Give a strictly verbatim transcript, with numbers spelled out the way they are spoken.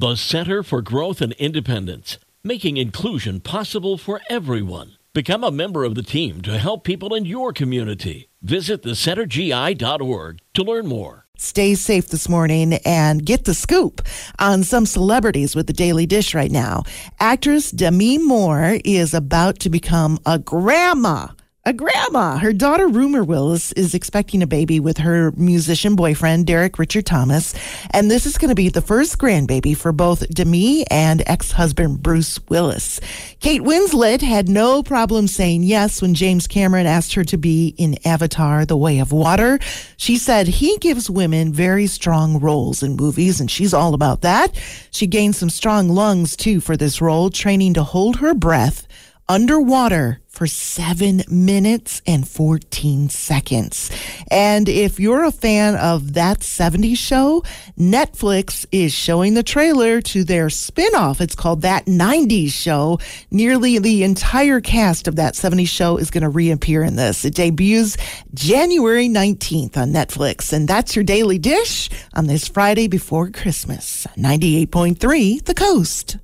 the Center for Growth and Independence, making inclusion possible for everyone. Become a member of the team to help people in your community. Visit the center g i dot org to learn more. Stay safe this morning and get the scoop on some celebrities with the Daily Dish right now. Actress Demi Moore is about to become a grandma. A grandma. Her daughter, Rumer Willis, is expecting a baby with her musician boyfriend, Derek Richard Thomas. And this is going to be the first grandbaby for both Demi and ex-husband Bruce Willis. Kate Winslet had no problem saying yes when James Cameron asked her to be in Avatar, The Way of Water. She said he gives women very strong roles in movies, and she's all about that. She gained some strong lungs, too, for this role, training to hold her breath underwater for seven minutes and fourteen seconds. And if you're a fan of That seventies Show, Netflix is showing the trailer to their spinoff. It's called That nineties Show. Nearly the entire cast of That seventies Show is going to reappear in this. It debuts January nineteenth on Netflix. And that's your Daily Dish on this Friday before Christmas. ninety-eight point three The Coast.